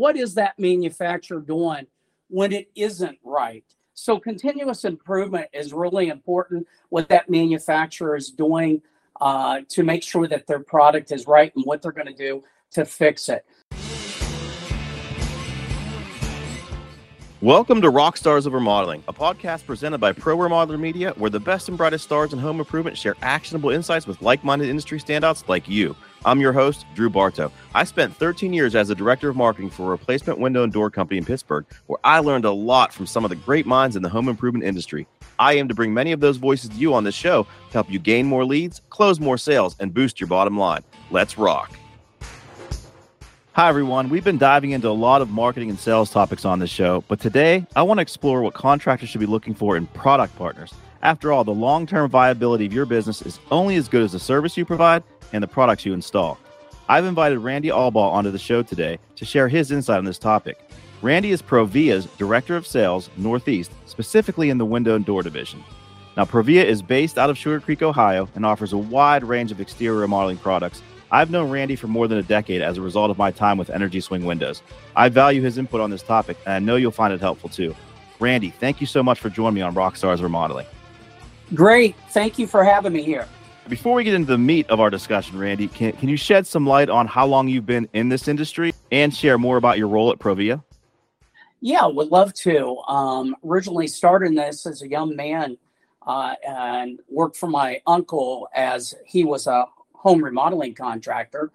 what is that manufacturer doing when it isn't right? So continuous improvement is really important, what that manufacturer is doing to make sure that their product is right and what they're going to do to fix it. Welcome to Rock Stars of Remodeling, a podcast presented by Pro Remodeler Media, where the best and brightest stars in home improvement share actionable insights with like-minded industry standouts like you. I'm your host, Drew Barto. I spent 13 years as the director of marketing for a replacement window and door company in Pittsburgh, where I learned a lot from some of the great minds in the home improvement industry. I aim to bring many of those voices to you on this show to help you gain more leads, close more sales, and boost your bottom line. Let's rock. Hi, everyone. We've been diving into a lot of marketing and sales topics on this show, but today I want to explore what contractors should be looking for in product partners. After all, the long-term viability of your business is only as good as the service you provide and the products you install. I've invited Randy Albaugh onto the show today to share his insight on this topic. Randy is ProVia's Director of Sales Northeast, specifically in the window and door division. Now, ProVia is based out of Sugar Creek, Ohio, and offers a wide range of exterior remodeling products. I've known Randy for more than a decade as a result of my time with Energy Swing Windows. I value his input on this topic, and I know you'll find it helpful too. Randy, thank you so much for joining me on Rock Stars Remodeling. Great. Thank you for having me here. Before we get into the meat of our discussion, Randy, can you shed some light on how long you've been in this industry and share more about your role at ProVia? Yeah, would love to. Originally started this as a young man and worked for my uncle as he was a home remodeling contractor,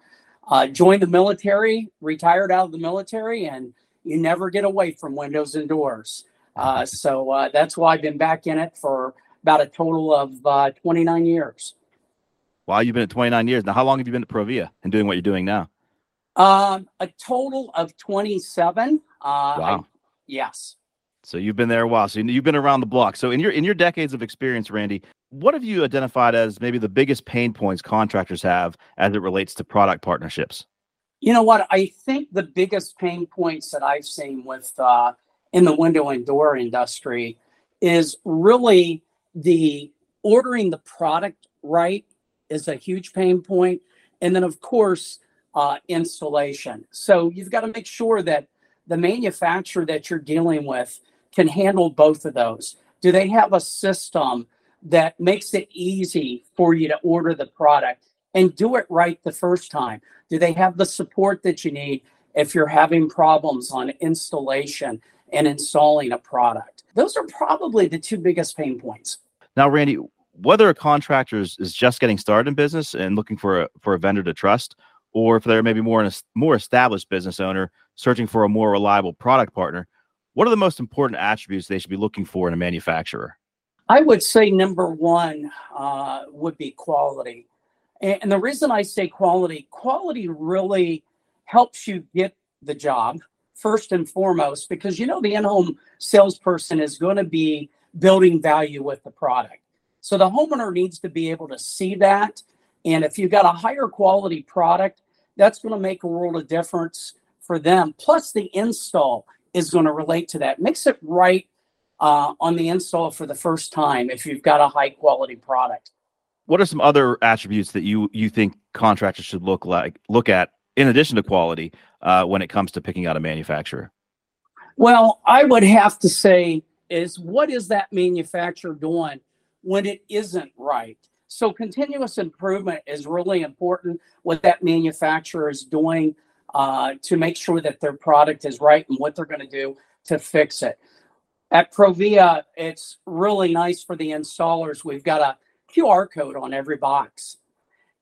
joined the military, retired out of the military, and you never get away from windows and doors. So that's why I've been back in it for about a total of 29 years. Wow, you've been at 29 years. Now, how long have you been at ProVia and doing what you're doing now? A total of 27. Wow. Yes. So you've been there a while. So you've been around the block. So in your decades of experience, Randy, what have you identified as maybe the biggest pain points contractors have as it relates to product partnerships? You know what? I think the biggest pain points that I've seen with in the window and door industry is really the ordering the product right is a huge pain point. And then, of course, installation. So you've got to make sure that the manufacturer that you're dealing with can handle both of those. Do they have a system that makes it easy for you to order the product and do it right the first time? Do they have the support that you need if you're having problems on installation and installing a product? Those are probably the two biggest pain points. Now, Randy, whether a contractor is just getting started in business and looking for a vendor to trust, or if they're maybe more established business owner searching for a more reliable product partner, what are the most important attributes they should be looking for in a manufacturer? I would say number one would be quality. And the reason I say quality really helps you get the job first and foremost, because you know the in-home salesperson is going to be building value with the product. So the homeowner needs to be able to see that. And if you've got a higher quality product, that's going to make a world of difference for them. Plus the install is going to relate to that. Makes it right on the install for the first time if you've got a high quality product. What are some other attributes that you think contractors should look at in addition to quality when it comes to picking out a manufacturer? Well, I would have to say is what is that manufacturer doing when it isn't right? So continuous improvement is really important, what that manufacturer is doing to make sure that their product is right and what they're going to do to fix it. At ProVia, it's really nice for the installers. We've got a QR code on every box,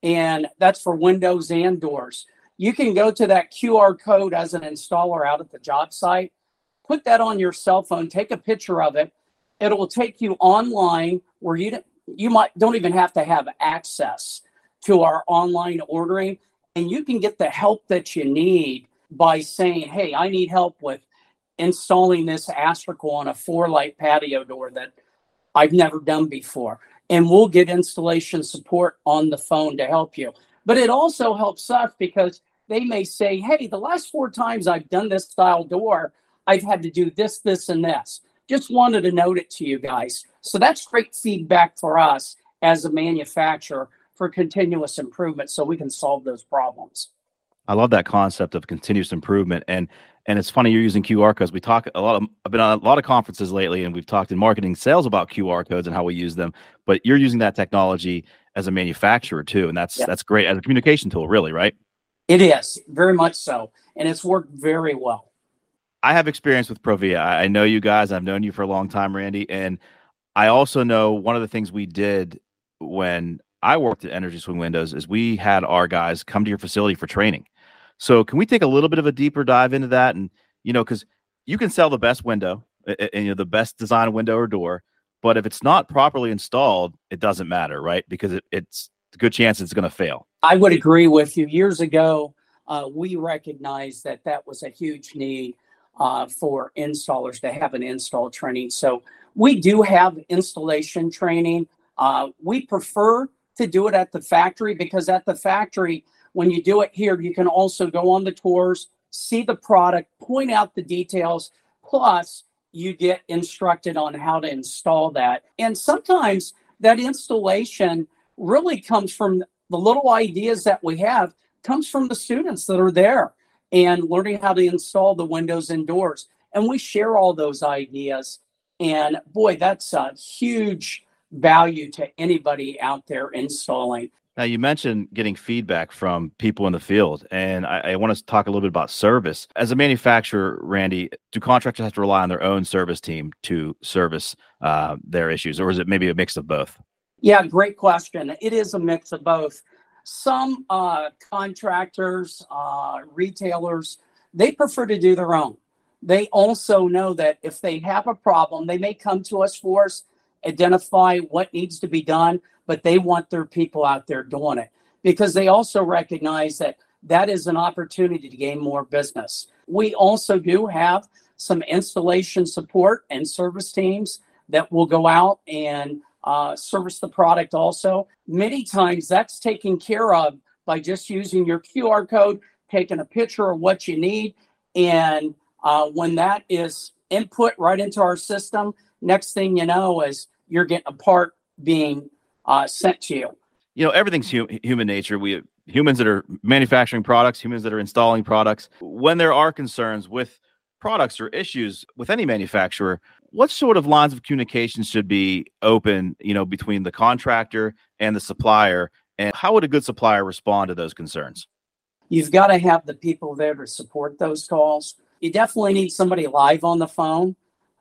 and that's for windows and doors. You can go to that QR code as an installer out at the job site, put that on your cell phone, take a picture of it. It'll take you online where you don't even have to have access to our online ordering, and you can get the help that you need by saying, hey, I need help with installing this asterisk on a 4-light patio door that I've never done before. And we'll get installation support on the phone to help you. But it also helps us because they may say, hey, the last 4 times I've done this style door, I've had to do this, this, and this. Just wanted to note it to you guys. So that's great feedback for us as a manufacturer for continuous improvement so we can solve those problems. I love that concept of continuous improvement. And And it's funny you're using QR codes. We talk a lot. I've been on a lot of conferences lately, and we've talked in marketing sales about QR codes and how we use them. But you're using that technology as a manufacturer too, and that's great as a communication tool, really, right? It is, very much so, and it's worked very well. I have experience with ProVia. I know you guys. I've known you for a long time, Randy, and I also know one of the things we did when I worked at Energy Swing Windows is we had our guys come to your facility for training. So can we take a little bit of a deeper dive into that? And, you know, because you can sell the best window and, you know, the best design window or door, but if it's not properly installed, it doesn't matter, right? Because it's a good chance it's going to fail. I would agree with you. Years ago, we recognized that was a huge need for installers to have an install training. So we do have installation training. We prefer to do it at the factory, because at the factory, when you do it here, you can also go on the tours, see the product, point out the details, plus you get instructed on how to install that. And sometimes that installation really comes from the little ideas that we have, comes from the students that are there and learning how to install the windows and doors. And we share all those ideas. And boy, that's a huge value to anybody out there installing. Now, you mentioned getting feedback from people in the field, and I want to talk a little bit about service. As a manufacturer, Randy, do contractors have to rely on their own service team to service their issues, or is it maybe a mix of both? Yeah, great question. It is a mix of both. Some contractors, retailers, they prefer to do their own. They also know that if they have a problem, they may come to us for us, identify what needs to be done, but they want their people out there doing it, because they also recognize that is an opportunity to gain more business. We also do have some installation support and service teams that will go out and service the product also. Many times that's taken care of by just using your QR code, taking a picture of what you need, and when that is input right into our system, next thing you know is you're getting a part being sent to you. You know, everything's human nature. We have humans that are manufacturing products, humans that are installing products. When there are concerns with products or issues with any manufacturer, what sort of lines of communication should be open, you know, between the contractor and the supplier? And how would a good supplier respond to those concerns? You've got to have the people there to support those calls. You definitely need somebody live on the phone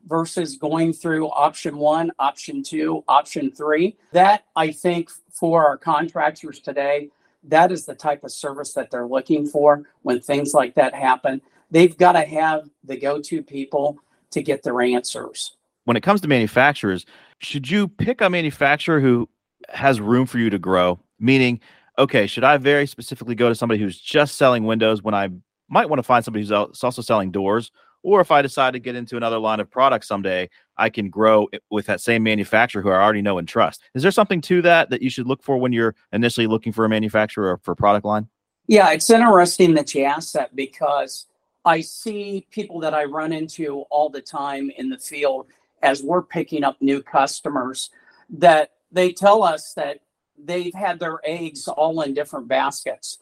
versus going through option one, option two, option three. That, I think, for our contractors today, that is the type of service that they're looking for when things like that happen. They've got to have the go-to people to get their answers. When it comes to manufacturers, should you pick a manufacturer who has room for you to grow? Meaning, okay, should I very specifically go to somebody who's just selling windows when I might want to find somebody who's also selling doors? Or if I decide to get into another line of products someday, I can grow with that same manufacturer who I already know and trust. Is there something to that you should look for when you're initially looking for a manufacturer or for a product line? Yeah, it's interesting that you ask that, because I see people that I run into all the time in the field as we're picking up new customers, that they tell us that they've had their eggs all in different baskets.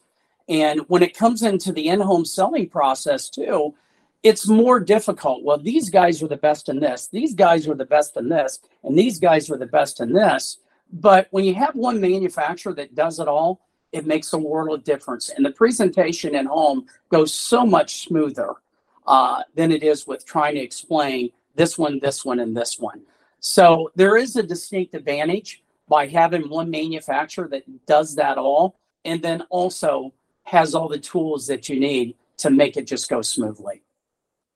And when it comes into the in-home selling process too, it's more difficult. Well, these guys are the best in this. These guys are the best in this. And these guys are the best in this. But when you have one manufacturer that does it all, it makes a world of difference. And the presentation at home goes so much smoother than it is with trying to explain this one, and this one. So there is a distinct advantage by having one manufacturer that does that all, and then also has all the tools that you need to make it just go smoothly.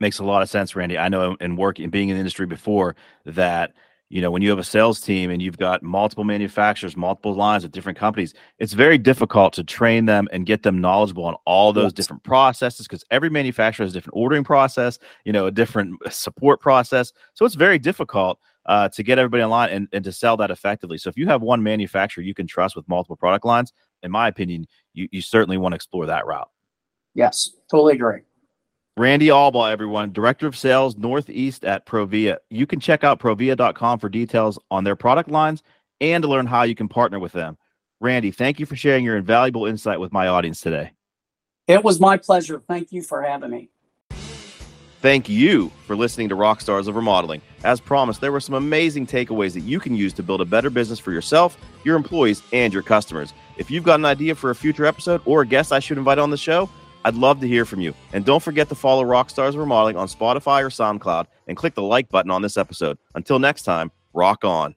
Makes a lot of sense, Randy. I know in being in the industry before that, you know, when you have a sales team and you've got multiple manufacturers, multiple lines of different companies, it's very difficult to train them and get them knowledgeable on all those different processes, because every manufacturer has a different ordering process, you know, a different support process. So it's very difficult to get everybody in line and to sell that effectively. So if you have one manufacturer you can trust with multiple product lines, in my opinion, you certainly want to explore that route. Yes, totally agree. Randy Albaugh, everyone, Director of Sales Northeast at ProVia. You can check out ProVia.com for details on their product lines and to learn how you can partner with them. Randy, thank you for sharing your invaluable insight with my audience today. It was my pleasure. Thank you for having me. Thank you for listening to Rock Stars of Remodeling. As promised, there were some amazing takeaways that you can use to build a better business for yourself, your employees, and your customers. If you've got an idea for a future episode or a guest I should invite on the show, I'd love to hear from you. And don't forget to follow Rock Stars of Remodeling on Spotify or SoundCloud and click the like button on this episode. Until next time, rock on.